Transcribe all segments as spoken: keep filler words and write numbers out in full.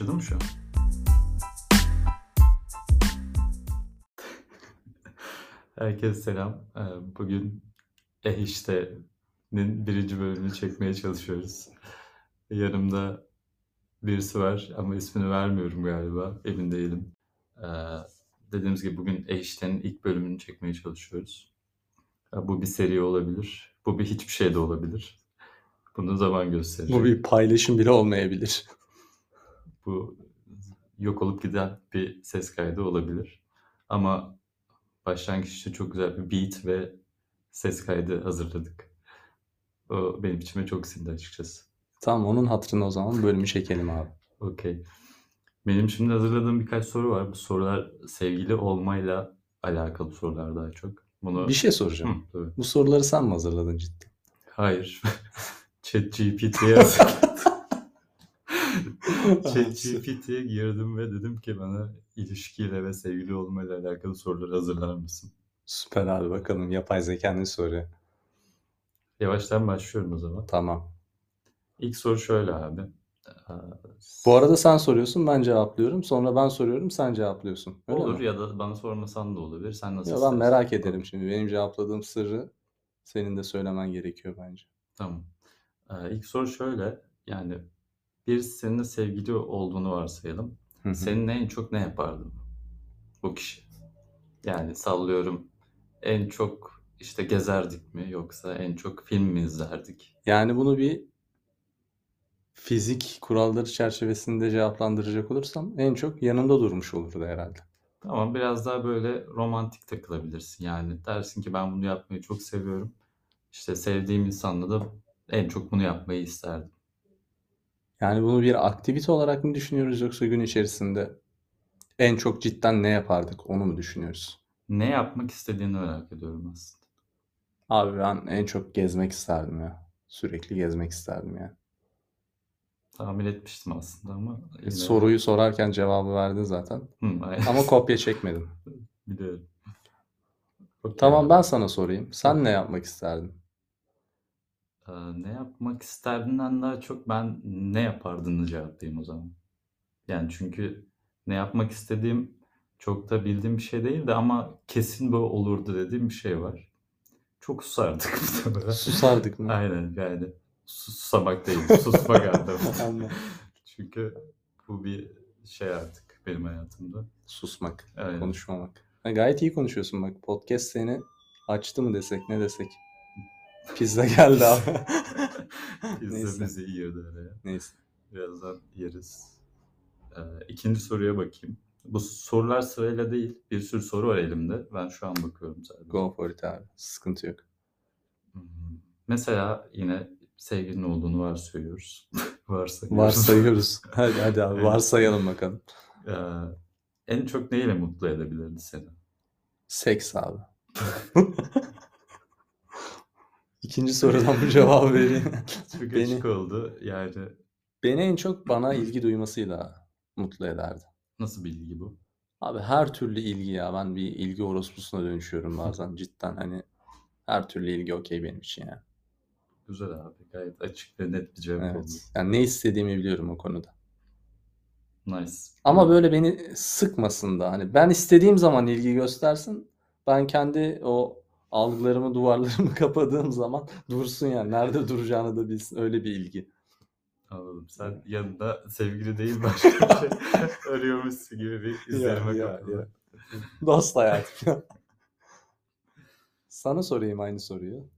Başladı mı şu an? Herkese selam. Bugün Eh İşte'nin birinci bölümünü çekmeye çalışıyoruz. Yanımda birisi var ama ismini vermiyorum galiba. Emin değilim. Dediğimiz gibi bugün Eh İşte'nin ilk bölümünü çekmeye çalışıyoruz. Bu bir seri olabilir. Bu bir hiçbir şey de olabilir. Bunu zaman gösterecek. Bu bir paylaşım bile olmayabilir. Bu yok olup giden bir ses kaydı olabilir. Ama başlangıç için çok güzel bir beat ve ses kaydı hazırladık. O benim içime çok sindi açıkçası. Tamam, onun hatırına o zaman bölümü çekelim abi. Okey. Benim şimdi hazırladığım birkaç soru var. Bu sorular sevgili olmayla alakalı sorular daha çok. Bunu... Bir şey soracağım. Hı, bu soruları sen mi hazırladın cidden? Hayır. ChatGPT'ye hazırladım. ChatGPT'ye girdim ve dedim ki bana ilişkiyle ve sevgili olmayla alakalı soruları hazırlar mısın? Süper abi, bakalım yapay zeka ne soruyor. Yavaştan başlıyorum o zaman. Tamam. İlk soru şöyle abi. Bu arada sen soruyorsun, ben cevaplıyorum. Sonra ben soruyorum, sen cevaplıyorsun. Öyle olur mi? Ya da bana sormasan da olabilir. Sen nasıl ya, ben merak ederim şimdi. Benim cevapladığım sırrı senin de söylemen gerekiyor bence. Tamam. Ee, ilk soru şöyle. Yani bir seninle sevgili olduğunu varsayalım. Hı hı. Senin en çok ne yapardın bu kişi? Yani sallıyorum. En çok işte gezerdik mi? Yoksa en çok film mi izlerdik? Yani bunu bir fizik kuralları çerçevesinde cevaplandıracak olursam en çok yanımda durmuş olurdu herhalde. Tamam, biraz daha böyle romantik takılabilirsin. Yani dersin ki ben bunu yapmayı çok seviyorum. İşte sevdiğim insanla da en çok bunu yapmayı isterdim. Yani bunu bir aktivite olarak mı düşünüyoruz yoksa gün içerisinde en çok cidden ne yapardık onu mu düşünüyoruz? Ne yapmak istediğini merak ediyorum aslında. Abi ben en çok gezmek isterdim ya. Sürekli gezmek isterdim yani. Tahmin etmiştim aslında ama... Yine... Soruyu sorarken cevabı verdin zaten. Hı, ama kopya çekmedim. Biliyorum. Tamam, ben sana sorayım. Sen ne yapmak isterdin? Ee, ne yapmak isterdinden daha çok ben ne yapardığını cevaplayayım o zaman. Yani çünkü ne yapmak istediğim çok da bildiğim bir şey değildi ama kesin bu olurdu dediğim bir şey var. Çok susardık. Susardık mı? Aynen yani. Susamak değil, susmak anlamında. Çünkü bu bir şey artık benim hayatımda. Susmak, aynen. Konuşmamak. Ha, gayet iyi konuşuyorsun bak. Podcast seni açtı mı desek, ne desek? Pizza geldi abi. Pizza bizi yiyordu araya. Neyse. Birazdan yeriz. Ee, ikinci soruya bakayım. Bu sorular sırayla değil. Bir sürü soru var elimde. Ben şu an bakıyorum zaten. Go for it abi. Sıkıntı yok. Mesela yine sevgilinin olduğunu varsayıyoruz. varsayıyoruz. Varsayıyoruz. Hadi, hadi abi varsayalım bakalım. Ee, en çok neyle mutlu edebilirdi seni? Seks abi. İkinci sorudan bu cevabı vereyim. Çok beni, açık oldu. Yani... Beni en çok bana ilgi duymasıyla mutlu ederdi. Nasıl bir ilgi bu? Abi her türlü ilgi ya. Ben bir ilgi orospusuna dönüşüyorum bazen. Cidden hani her türlü ilgi okey benim için yani. Güzel abi. Gayet açık ve net bir cevap evet. Oldu. Yani ne istediğimi biliyorum o konuda. Nice. Ama böyle beni sıkmasın da. Hani ben istediğim zaman ilgi göstersin. Ben kendi o algılarımı, duvarlarımı kapadığım zaman dursun yani. Nerede duracağını da bilsin. Öyle bir ilgi. Anladım. Sen yanında sevgili değil başka bir şey arıyormuşsun gibi bir izlerime kapatıyor. Dost hayatım. Sana sorayım aynı soruyu.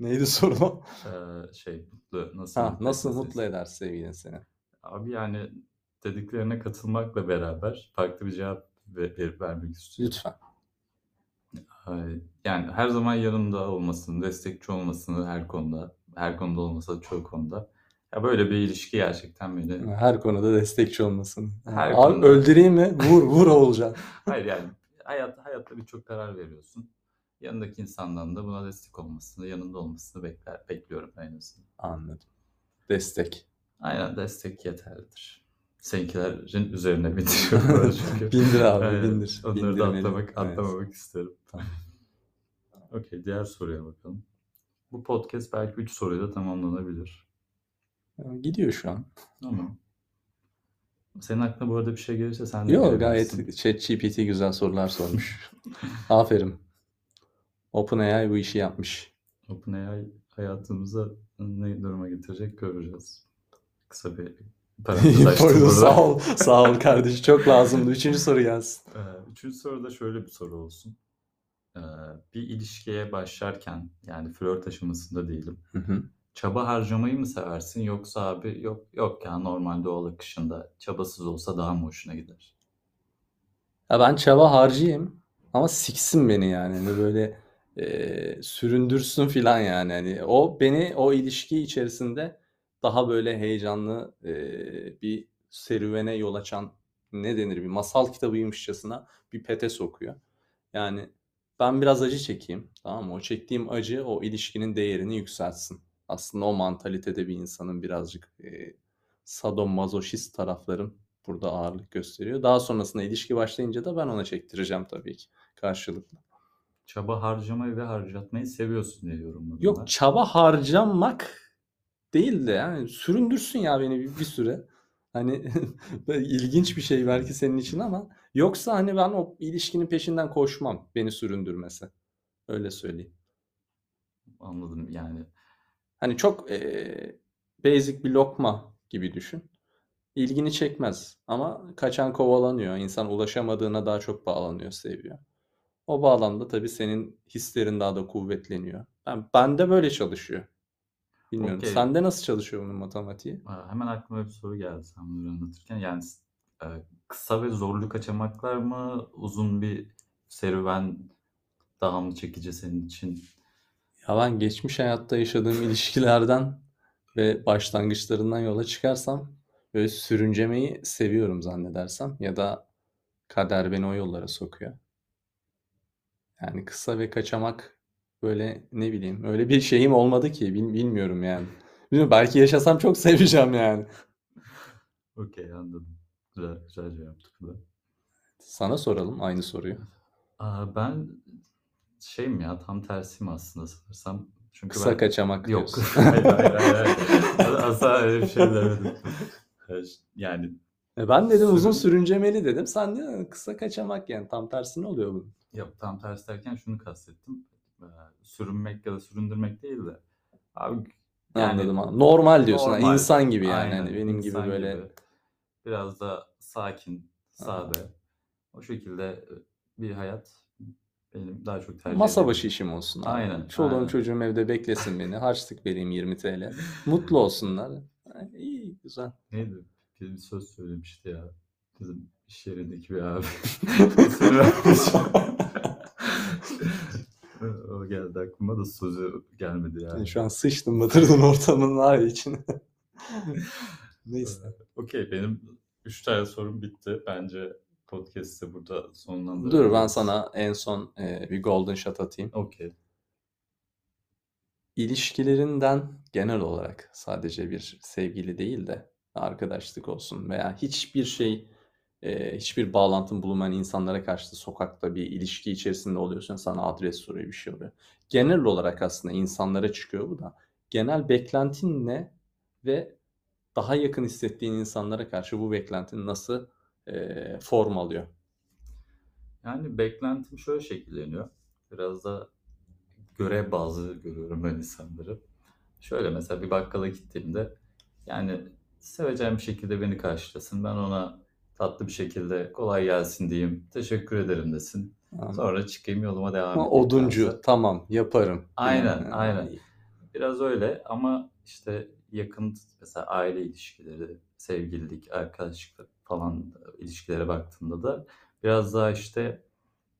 Neydi soru? Ee, şey mutlu nasıl ha, mutlu nasıl edersin? Mutlu eder sevgilin seni? Abi yani dediklerine katılmakla beraber farklı bir cevap ver, vermek istiyorum. Lütfen. Yani her zaman yanımda olmasını, destekçi olmasını her konuda, her konuda olmasa da çoğu konuda. Ya böyle bir ilişki gerçekten beni. Her konuda destekçi olmasın. Her abi konuda... Öldüreyim mi? Vur vur olacak. Hayır yani hayat, hayatta birçok karar veriyorsun. Yanındaki insandan da buna destek olmasını, yanında olmasını bekler, bekliyorum en azından. Anladım. Destek. Aynen, destek yeterlidir. Seninkilerin üzerine bindiriyorum. Bindir abi, yani bindir. Onları bindir da atlamak, evet. Atlamamak isterim. Tamam. Okey, diğer soruya bakalım. Bu podcast belki üç soruyla tamamlanabilir. Gidiyor şu an. Tamam. Senin aklına bu arada bir şey gelirse sen de Yok gayet gelebilirsin. ChatGPT güzel sorular sormuş. Aferin. OpenAI bu işi yapmış. OpenAI hayatımıza ne duruma getirecek göreceğiz. Kısa bir parantez açtım burada. Sağ ol, sağ ol kardeşim. Çok lazımdı. Üçüncü soru gelsin. Üçüncü soruda şöyle bir soru olsun. Bir ilişkiye başlarken, yani flört aşamasında değilim. Hı hı. Çaba harcamayı mı seversin yoksa abi yok yok ya normal doğal akışında çabasız olsa daha mı hoşuna gider? Ya ben çaba harcayayım ama siksin beni yani, yani böyle e, süründürsün filan yani. Yani o beni o ilişki içerisinde daha böyle heyecanlı e, bir serüvene yol açan, ne denir, bir masal kitabıymışçasına bir pete sokuyor. Yani ben biraz acı çekeyim, tamam mı? O çektiğim acı o ilişkinin değerini yükseltsin. Aslında o mantalitede bir insanın birazcık e, sadomazoşist tarafların burada ağırlık gösteriyor. Daha sonrasında ilişki başlayınca da ben ona çektireceğim tabii ki karşılıklı. Çaba harcamayı ve harcatmayı seviyorsun diye yorumladım. Yok ben. Çaba harcamak değil de yani süründürsün ya beni bir, bir süre. Hani ilginç bir şey belki senin için ama yoksa hani ben o ilişkinin peşinden koşmam beni süründürmese. Öyle söyleyeyim. Anladım yani. Hani çok e, basic bir lokma gibi düşün. İlgini çekmez ama kaçan kovalanıyor. İnsan ulaşamadığına daha çok bağlanıyor, seviyor. O bağlamda tabii senin hislerin daha da kuvvetleniyor. Yani bende böyle çalışıyor. Bilmiyorum. Okay. Sende nasıl çalışıyor bunun matematiği? Hemen aklıma bir soru geldi sen bunu anlatırken. Yani kısa ve zorlu kaçamaklar mı? Uzun bir serüven daha mı çekici senin için? Ya ben geçmiş hayatta yaşadığım ilişkilerden ve başlangıçlarından yola çıkarsam böyle sürüncemeyi seviyorum zannedersem, ya da kader beni o yollara sokuyor. Yani kısa ve kaçamak böyle ne bileyim öyle bir şeyim olmadı ki bil- bilmiyorum yani. Bilmiyorum, belki yaşasam çok seveceğim yani. Okey, anladım. Güzel, güzelce yaptık da. Sana soralım aynı soruyu. Aa, ben... Şeyim ya tam tersim aslında sanırsam. Çünkü kısa ben... kaçamak yok. hayır, hayır, hayır. Asla öyle bir şey demedim. Yani... Ben dedim uzun sürüncemeli dedim. Sen de kısa kaçamak, yani tam tersi ne oluyor bunun? Yok, tam tersi derken şunu kastettim. Sürünmek ya da süründürmek değil de. Abi, yani... Anladım abi. Normal diyorsun. Normal. İnsan gibi yani. Aynen, yani benim gibi böyle. Gibi. Biraz da sakin, sade. Aha. O şekilde bir hayat... Benim daha çok tercih Masa başı edeyim. işim olsun. Abi. Aynen. Çoluğum aynen. Çocuğum evde beklesin beni. Harçlık vereyim yirmi TL. Mutlu olsunlar. Yani iyi, güzel. Neydi? Bir söz söylemişti ya. Bizim iş yerindeki bir abi. O geldi aklıma da sözü gelmedi yani. yani şu an sıçtım, batırdın ortamın abi içine. Neyse. Okey, benim üç tane sorum bitti. Bence... Podcast'ı burada sonlandıralım. Dur ben sana en son e, bir golden shot atayım. Okey. İlişkilerinden genel olarak, sadece bir sevgili değil de arkadaşlık olsun veya hiçbir şey, e, hiçbir bağlantın bulunmayan insanlara karşı sokakta bir ilişki içerisinde oluyorsun, sana adres soruyor, bir şey oluyor. Genel olarak aslında insanlara çıkıyor bu da. Genel beklentin ne ve daha yakın hissettiğin insanlara karşı bu beklentin nasıl form alıyor? Yani beklentim şöyle şekilleniyor. Biraz da görev bazlı görüyorum ben insanları. Şöyle mesela bir bakkala gittiğimde yani seveceğim bir şekilde beni karşılasın. Ben ona tatlı bir şekilde kolay gelsin diyeyim. Teşekkür ederim desin. Aha. Sonra çıkayım yoluma devam edeyim. Oduncu varsa. Tamam yaparım. Aynen yani. Aynen. Biraz öyle ama işte yakın mesela aile ilişkileri, sevgililik, arkadaşlık falan ilişkilere baktığımda da biraz daha işte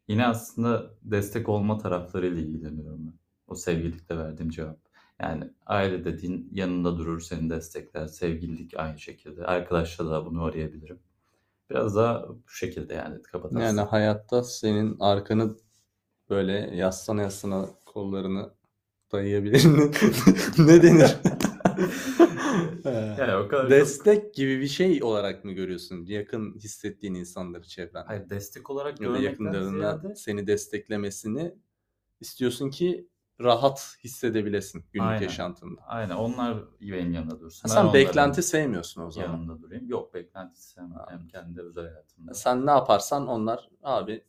yine aslında destek olma taraflarıyla ilgileniyorum ben. O sevgililikte verdiğim cevap. Yani aile dediğin yanında durur, seni destekler. Sevgililik aynı şekilde. Arkadaşla da bunu arayabilirim. Biraz daha bu şekilde yani kapatarsın. Yani hayatta senin arkanı böyle yaslana yaslana kollarını dayayabilir mi? Ne denir? Yani o kadar destek çok... gibi bir şey olarak mı görüyorsun? Yakın hissettiğin insanları çevrende. Hayır, destek olarak görmekten ziyade... Yakınlarında seni desteklemesini istiyorsun ki rahat hissedebilesin günlük Aynen. yaşantında. Aynen. Onlar benim yanımda dursun. Ha, sen beklenti sevmiyorsun o zaman. Yanımda durayım. Yok, beklenti sevmem. Hem kendi özel hayatımda. Sen ne yaparsan onlar abi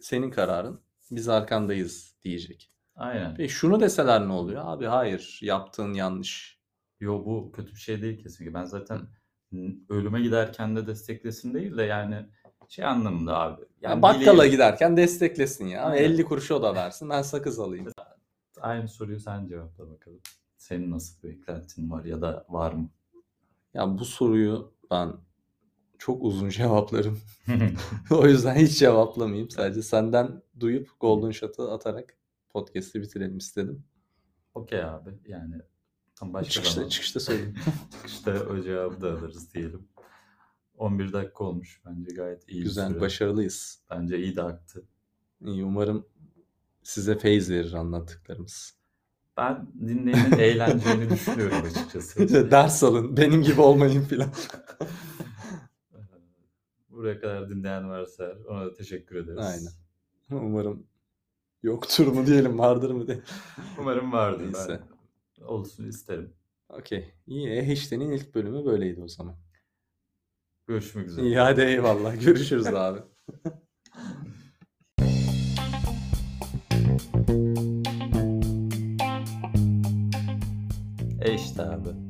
senin kararın. Biz arkandayız diyecek. Aynen. Peki şunu deseler ne oluyor? Abi hayır, yaptığın yanlış. Yo, bu kötü bir şey değil kesinlikle. Ben zaten ölüme giderken de desteklesin değil de yani şey anlamında abi. Yani ya bakkala bileyim. Giderken desteklesin ya. Aynen. elli kuruşu o da versin, ben sakız alayım. Aynı soruyu sen cevapla bakalım. Senin nasıl bir beklentin var ya da var mı? Ya bu soruyu ben çok uzun cevaplarım. O yüzden hiç cevaplamayayım. Sadece senden duyup golden shot'ı atarak podcast'i bitirelim istedim. Okey abi, yani tam başka çıkışta, zaman. Çıkışta söyleyeyim. Çıkışta o cevabı da alırız diyelim. on bir dakika olmuş. Bence gayet iyi. Güzel, süre. Başarılıyız. Bence iyi de aktı. İyi, umarım size feyiz verir anlattıklarımız. Ben dinleyenin eğleneceğini düşünüyorum açıkçası. Ders alın, benim gibi olmayın filan. Buraya kadar dinleyen varsa ona da teşekkür ederiz. Aynen. Umarım yoktur mu diyelim, vardır mı diye. Umarım vardır. Neyse. Ben olsun isterim. Okey. İyi. Eh İşte'nin ilk bölümü böyleydi o zaman. Görüşmek üzere. İyi, hadi eyvallah. Görüşürüz abi. Eh İşte abi.